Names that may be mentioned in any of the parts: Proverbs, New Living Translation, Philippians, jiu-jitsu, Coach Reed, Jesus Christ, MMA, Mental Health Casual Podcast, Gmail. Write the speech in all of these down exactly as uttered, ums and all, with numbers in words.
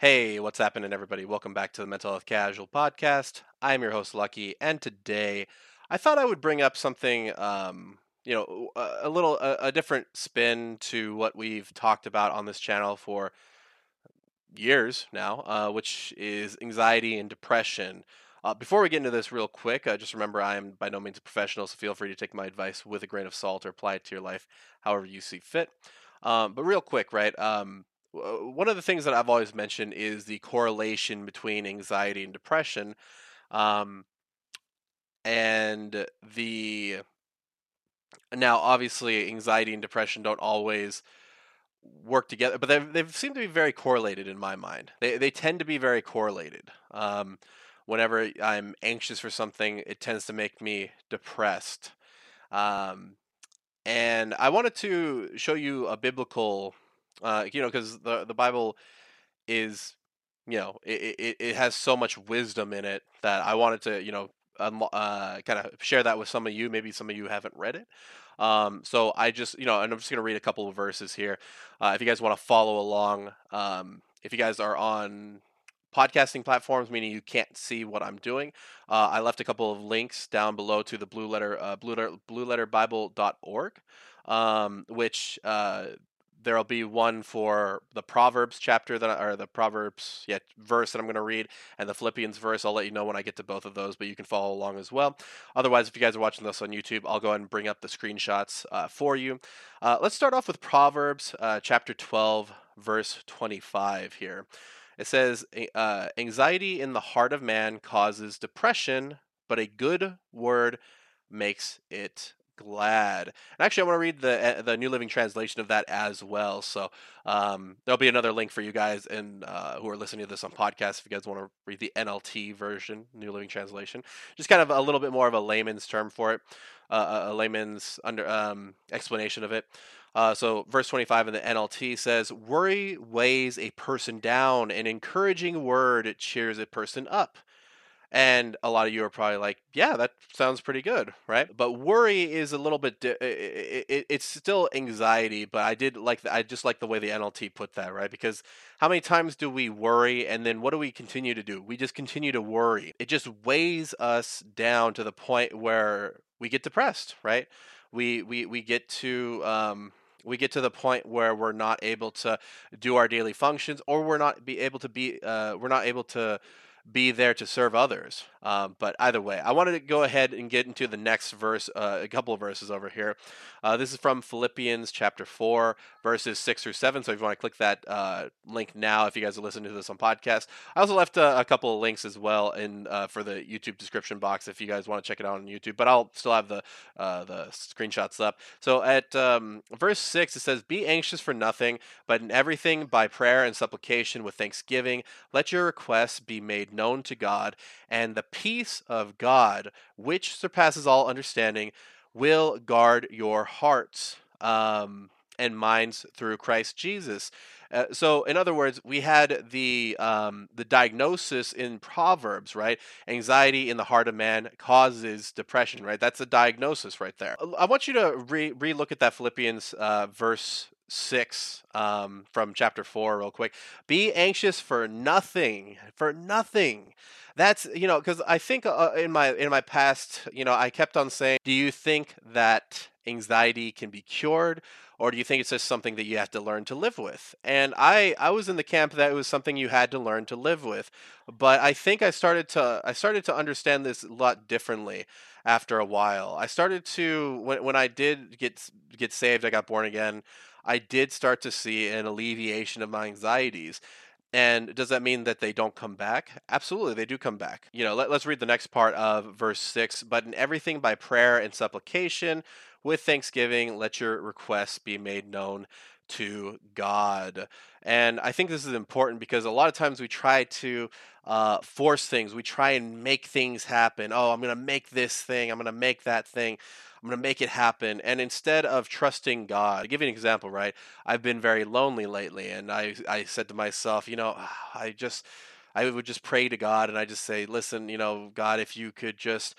Hey, what's happening, everybody? Welcome back to the Mental Health Casual Podcast. I'm your host, Lucky, and today I thought I would bring up something, um, you know, a, a little, a, a different spin to what we've talked about on this channel for years now, uh, which is anxiety and depression. Uh, before we get into this real quick, uh, just remember I am by no means a professional, so feel free to take my advice with a grain of salt or apply it to your life however you see fit. Um, but real quick, right? Um, One of the things that I've always mentioned is the correlation between anxiety and depression, um, and the now obviously anxiety and depression don't always work together, but they've they've seemed to be very correlated in my mind. They they tend to be very correlated. Um, whenever I'm anxious for something, it tends to make me depressed, um, and I wanted to show you a biblical. Uh, you know, because the the Bible is, you know, it, it it has so much wisdom in it that I wanted to, you know, um, uh, kind of share that with some of you. Maybe some of you haven't read it. Um, so I just, you know, and I'm just going to read a couple of verses here. Uh, if you guys want to follow along, um, if you guys are on podcasting platforms, meaning you can't see what I'm doing, uh, I left a couple of links down below to the Blue Letter, uh, Blue Letter, blue letter bible dot org, um, which, uh, there'll be one for the Proverbs chapter that, or the Proverbs yeah, verse that I'm going to read, and the Philippians verse. I'll let you know when I get to both of those, but you can follow along as well. Otherwise, if you guys are watching this on YouTube, I'll go ahead and bring up the screenshots uh, for you. Uh, let's start off with Proverbs uh, chapter twelve, verse twenty-five here. It says, uh, anxiety in the heart of man causes depression, but a good word makes it glad. And actually, I want to read the the New Living Translation of that as well. So um, there'll be another link for you guys and uh, who are listening to this on podcast. If you guys want to read the N L T version, New Living Translation, just kind of a little bit more of a layman's term for it, uh, a layman's under um, explanation of it. Uh, so verse twenty-five in the N L T says, "Worry weighs a person down, an encouraging word cheers a person up." And a lot of you are probably like, yeah, that sounds pretty good, right? But worry is a little bit, di- it, it, it's still anxiety, but I did like, the, I just like the way the N L T put that, right? Because how many times do we worry and then what do we continue to do? We just continue to worry. It just weighs us down to the point where we get depressed, right? We, we, we get to, um, we get to the point where we're not able to do our daily functions, or we're not be able to be, uh, we're not able to, be there to serve others. Um, but either way, I wanted to go ahead and get into the next verse, uh, a couple of verses over here. Uh, this is from Philippians chapter four, verses six through seven. So if you want to click that uh, link now, if you guys are listening to this on podcast, I also left uh, a couple of links as well in uh, for the YouTube description box if you guys want to check it out on YouTube. But I'll still have the uh, the screenshots up. So at um, verse six, it says, "Be anxious for nothing, but in everything by prayer and supplication with thanksgiving, let your requests be made known to God, and the peace of God, which surpasses all understanding, will guard your hearts um, and minds through Christ Jesus." Uh, so, in other words, we had the um, the diagnosis in Proverbs, right? Anxiety in the heart of man causes depression, right? That's a diagnosis right there. I want you to re re-look at that Philippians uh, verse six um, from chapter four real quick. Be anxious for nothing, for nothing. That's, you know, because I think uh, in my in my past, you know, I kept on saying, do you think that anxiety can be cured, or do you think it's just something that you have to learn to live with? And I I was in the camp that it was something you had to learn to live with, but I think I started to I started to understand this a lot differently after a while. I started to when when I did get get saved, I got born again. I did start to see an alleviation of my anxieties. And does that mean that they don't come back? Absolutely, they do come back. You know, let, let's read the next part of verse six. But in everything by prayer and supplication, with thanksgiving, let your requests be made known to God. And I think this is important because a lot of times we try to uh, force things. We try and make things happen. Oh, I'm going to make this thing. I'm going to make that thing. I'm going to make it happen. And instead of trusting God, to give you an example, right? I've been very lonely lately. And I, I said to myself, you know, I just, I would just pray to God. And I just say, listen, you know, God, if you could just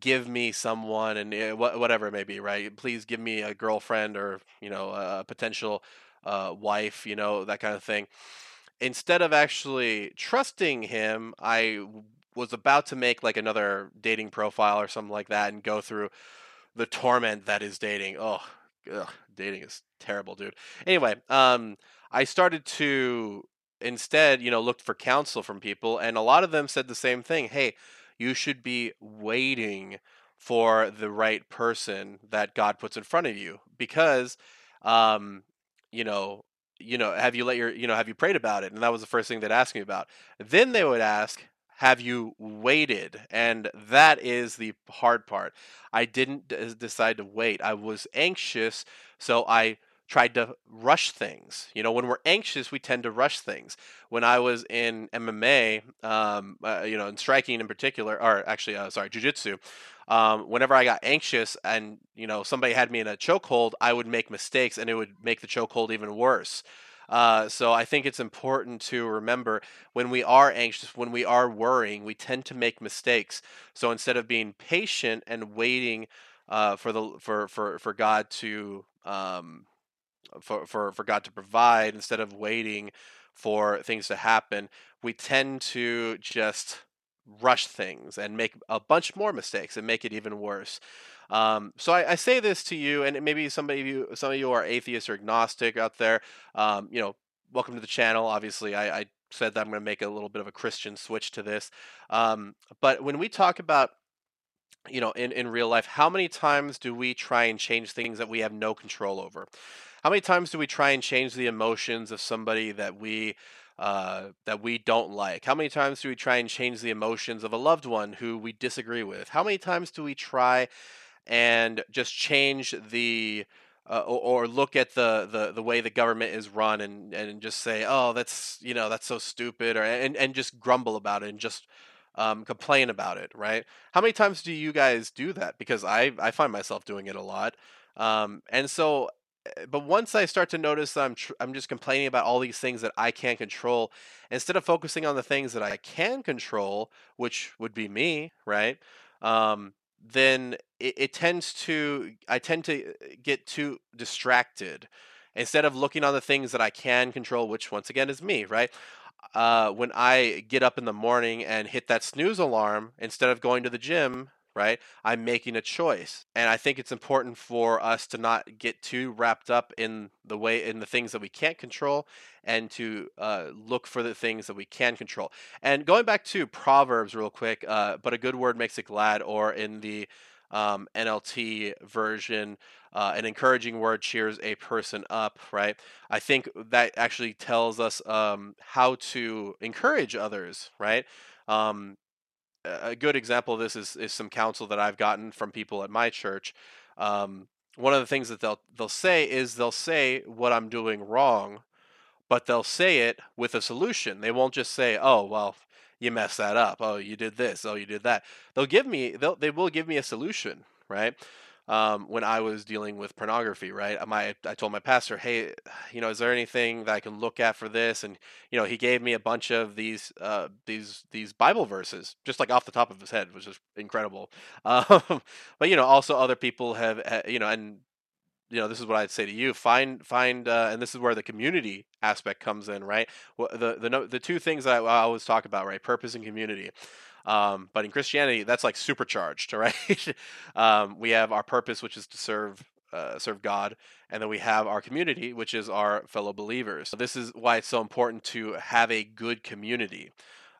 give me someone and whatever it may be, right? Please give me a girlfriend or, you know, a potential uh, wife, you know, that kind of thing. instead of actually trusting him, I was about to make like another dating profile or something like that and go through the torment that is dating. Oh, ugh, dating is terrible, dude. Anyway, um, I started to instead, you know, look for counsel from people, and a lot of them said the same thing. Hey, you should be waiting for the right person that God puts in front of you, because, um, you know, you know, have you let your, you know, have you prayed about it? And that was the first thing they'd ask me about. Then they would ask, have you waited? And that is the hard part. I didn't d- decide to wait. I was anxious, so I tried to rush things. You know, when we're anxious, we tend to rush things. When I was in M M A, um, uh, you know, in striking in particular, or actually, uh, sorry, jiu-jitsu, um, whenever I got anxious and, you know, somebody had me in a chokehold, I would make mistakes and it would make the chokehold even worse. Uh, so I think it's important to remember when we are anxious, when we are worrying, we tend to make mistakes. So instead of being patient and waiting uh, for the for, for, for God to... Um, For, for for God to provide, instead of waiting for things to happen, we tend to just rush things and make a bunch more mistakes and make it even worse. Um, so I, I say this to you, and maybe somebody of you, some of you are atheists or agnostic out there. Um, you know, welcome to the channel. Obviously, I, I said that I'm going to make a little bit of a Christian switch to this. Um, but when we talk about, you know, in, in real life, how many times do we try and change things that we have no control over? How many times do we try and change the emotions of somebody that we uh, that we don't like? How many times do we try and change the emotions of a loved one who we disagree with? How many times do we try and just change the uh, or, or look at the, the the way the government is run and, and just say, oh, that's, you know, that's so stupid, or and, and just grumble about it and just Um, complain about it, right? How many times do you guys do that? Because I, I find myself doing it a lot. Um, and so, but once I start to notice that I'm, tr- I'm just complaining about all these things that I can't control, instead of focusing on the things that I can control, which would be me, right? Um, then it, it tends to, I tend to get too distracted instead of looking on the things that I can control, which once again is me, right? Uh, when I get up in the morning and hit that snooze alarm, instead of going to the gym, right, I'm making a choice. And I think it's important for us to not get too wrapped up in the way, in the things that we can't control, and to uh, look for the things that we can control. And going back to Proverbs real quick, uh, but a good word makes it glad, or in the um, N L T version, uh, an encouraging word cheers a person up, right? I think that actually tells us, um, how to encourage others, right? Um, a good example of this is, is some counsel that I've gotten from people at my church. Um, one of the things that they'll, they'll say is they'll say what I'm doing wrong, but they'll say it with a solution. They won't just say, oh, well, you messed that up. Oh, you did this. Oh, you did that. They'll give me, they'll, they will give me a solution, right? Um, when I was dealing with pornography, right? My, I told my pastor, hey, you know, is there anything that I can look at for this? And, you know, he gave me a bunch of these, uh, these, these Bible verses, just like off the top of his head, which is incredible. Um, but, you know, also other people have, you know, and, you know, this is what I'd say to you, find, find, uh, and this is where the community aspect comes in, right? Well, the, the, the two things that I, I always talk about, right? Purpose and community. Um, but in Christianity, that's like supercharged, right? um, we have our purpose, which is to serve, uh, serve God. And then we have our community, which is our fellow believers. So this is why it's so important to have a good community,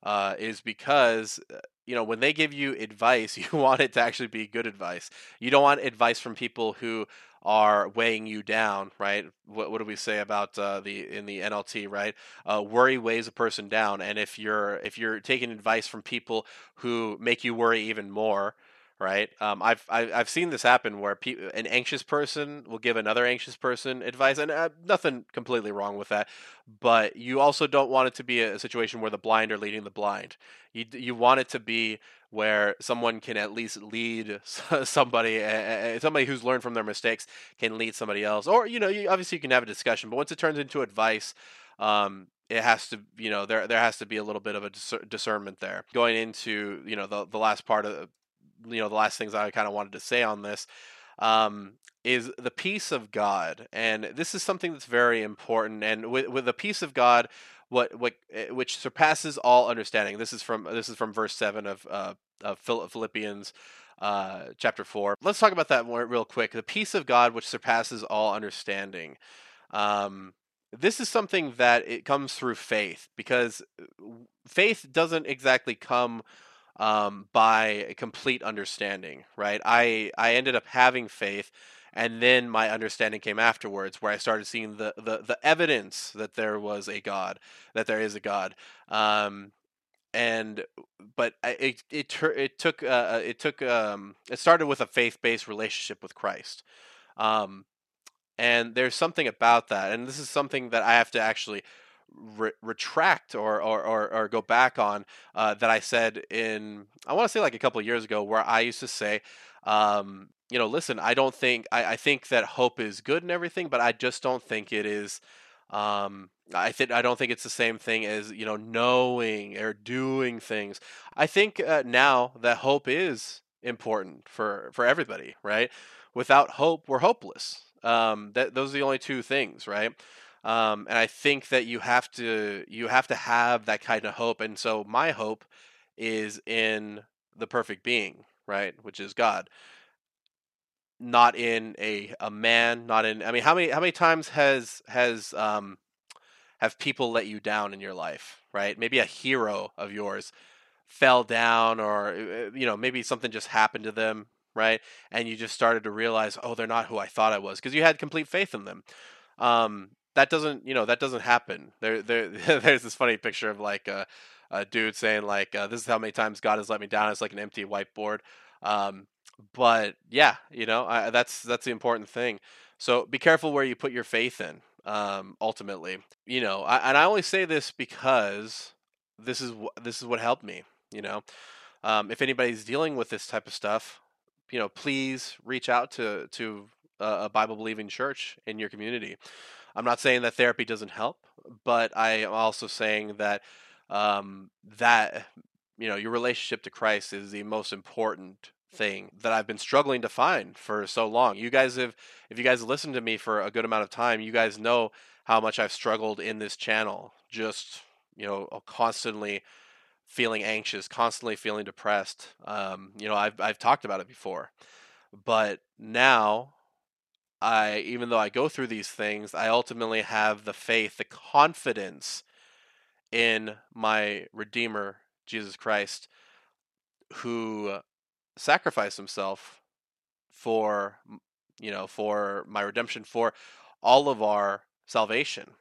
uh, is because, you know, when they give you advice, you want it to actually be good advice. You don't want advice from people who are weighing you down, right? What, what do we say about uh, the in the N L T, right? Uh, worry weighs a person down, and if you're if you're taking advice from people who make you worry even more, right? Um, I've I've seen this happen where pe- an anxious person will give another anxious person advice, and uh, nothing completely wrong with that. But you also don't want it to be a situation where the blind are leading the blind. You you want it to be where someone can at least lead somebody, somebody who's learned from their mistakes can lead somebody else. Or, you know, you, obviously you can have a discussion, but once it turns into advice, um, it has to, you know, there there has to be a little bit of a discernment there. Going into, you know, the the last part of, you know, the last things I kind of wanted to say on this um, is the peace of God. And this is something that's very important. And with, with the peace of God, what what which surpasses all understanding. This is from this is from verse seven of uh, of Philippians uh, chapter four. Let's talk about that more real quick. The peace of God which surpasses all understanding. Um, this is something that it comes through faith, because faith doesn't exactly come um, by complete understanding, right? I I ended up having faith, and then my understanding came afterwards, where I started seeing the, the, the evidence that there was a God, that there is a God. Um, and but it it it took uh, it took um, it started with a faith-based relationship with Christ. Um, and there's something about that, and this is something that I have to actually re- retract or, or or or go back on uh, that I said in I want to say like a couple of years ago, where I used to say. Um, You know, listen, I don't think, I, I think that hope is good and everything, but I just don't think it is, um, I think, I don't think it's the same thing as, you know, knowing or doing things. I think uh, now that hope is important for, for everybody, right? Without hope, we're hopeless. Um, that those are the only two things, right? Um, and I think that you have to, you have to have that kind of hope. And so my hope is in the perfect being, right? Which is God. Not in a, a man, not in, I mean, how many, how many times has, has, um, have people let you down in your life, right? Maybe a hero of yours fell down, or, you know, maybe something just happened to them, right? And you just started to realize, oh, they're not who I thought I was, because you had complete faith in them. Um, that doesn't, you know, that doesn't happen. There, there, there's this funny picture of like a, a dude saying like, uh, this is how many times God has let me down. It's like an empty whiteboard. Um, But yeah, you know, I, that's, that's the important thing. So be careful where you put your faith in, um, ultimately, you know, I, and I only say this because this is, wh- this is what helped me, you know, um, if anybody's dealing with this type of stuff, you know, please reach out to, to uh, a Bible believing church in your community. I'm not saying that therapy doesn't help, but I am also saying that, um, that, you know, your relationship to Christ is the most important thing that I've been struggling to find for so long. You guys have, if you guys listened to me for a good amount of time, you guys know how much I've struggled in this channel, just, you know, constantly feeling anxious, constantly feeling depressed. Um, you know, I've, I've talked about it before, but now I, even though I go through these things, I ultimately have the faith, the confidence in my Redeemer, Jesus Christ, who sacrifice himself for, you know, for my redemption, for all of our salvation.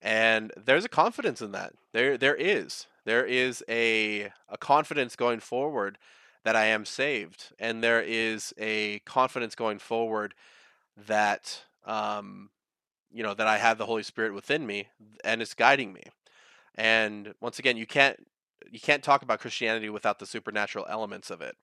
And there's a confidence in that. There, there is, there is a, a confidence going forward that I am saved. And there is a confidence going forward that, um, you know, that I have the Holy Spirit within me and it's guiding me. And once again, you can't, you can't talk about Christianity without the supernatural elements of it.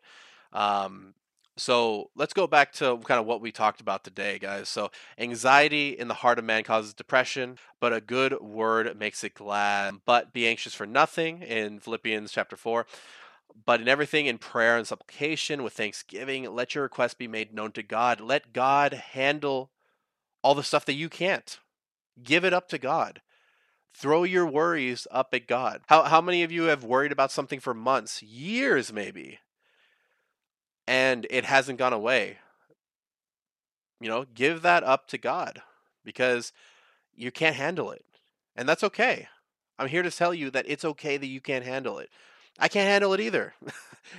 Um, so let's go back to kind of what we talked about today, guys. So anxiety in the heart of man causes depression, but a good word makes it glad. But be anxious for nothing, in Philippians chapter four, but in everything in prayer and supplication with thanksgiving, let your requests be made known to God. Let God handle all the stuff that you can't. Give it up to God. Throw your worries up at God. How how many of you have worried about something for months, years maybe, and it hasn't gone away? You know, give that up to God, because you can't handle it. And that's okay. I'm here to tell you that it's okay that you can't handle it. I can't handle it either.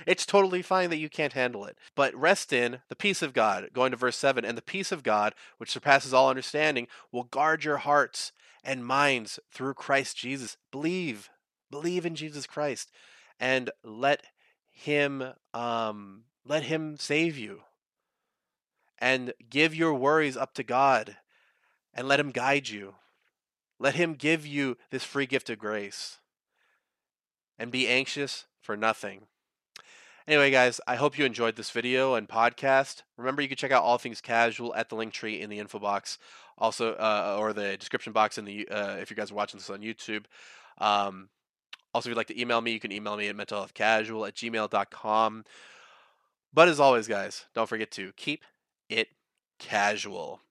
It's totally fine that you can't handle it. But rest in the peace of God, going to verse seven, and the peace of God, which surpasses all understanding, will guard your hearts and minds through Christ Jesus. Believe, believe in Jesus Christ, and let Him, um, let Him save you. And give your worries up to God, and let Him guide you. Let Him give you this free gift of grace, and be anxious for nothing. Anyway, guys, I hope you enjoyed this video and podcast. Remember, you can check out All Things Casual at the link tree in the info box, also, uh, or the description box in the uh, if you guys are watching this on YouTube. Um, also, if you'd like to email me, you can email me at mental health casual at gmail dot com. But as always, guys, don't forget to keep it casual.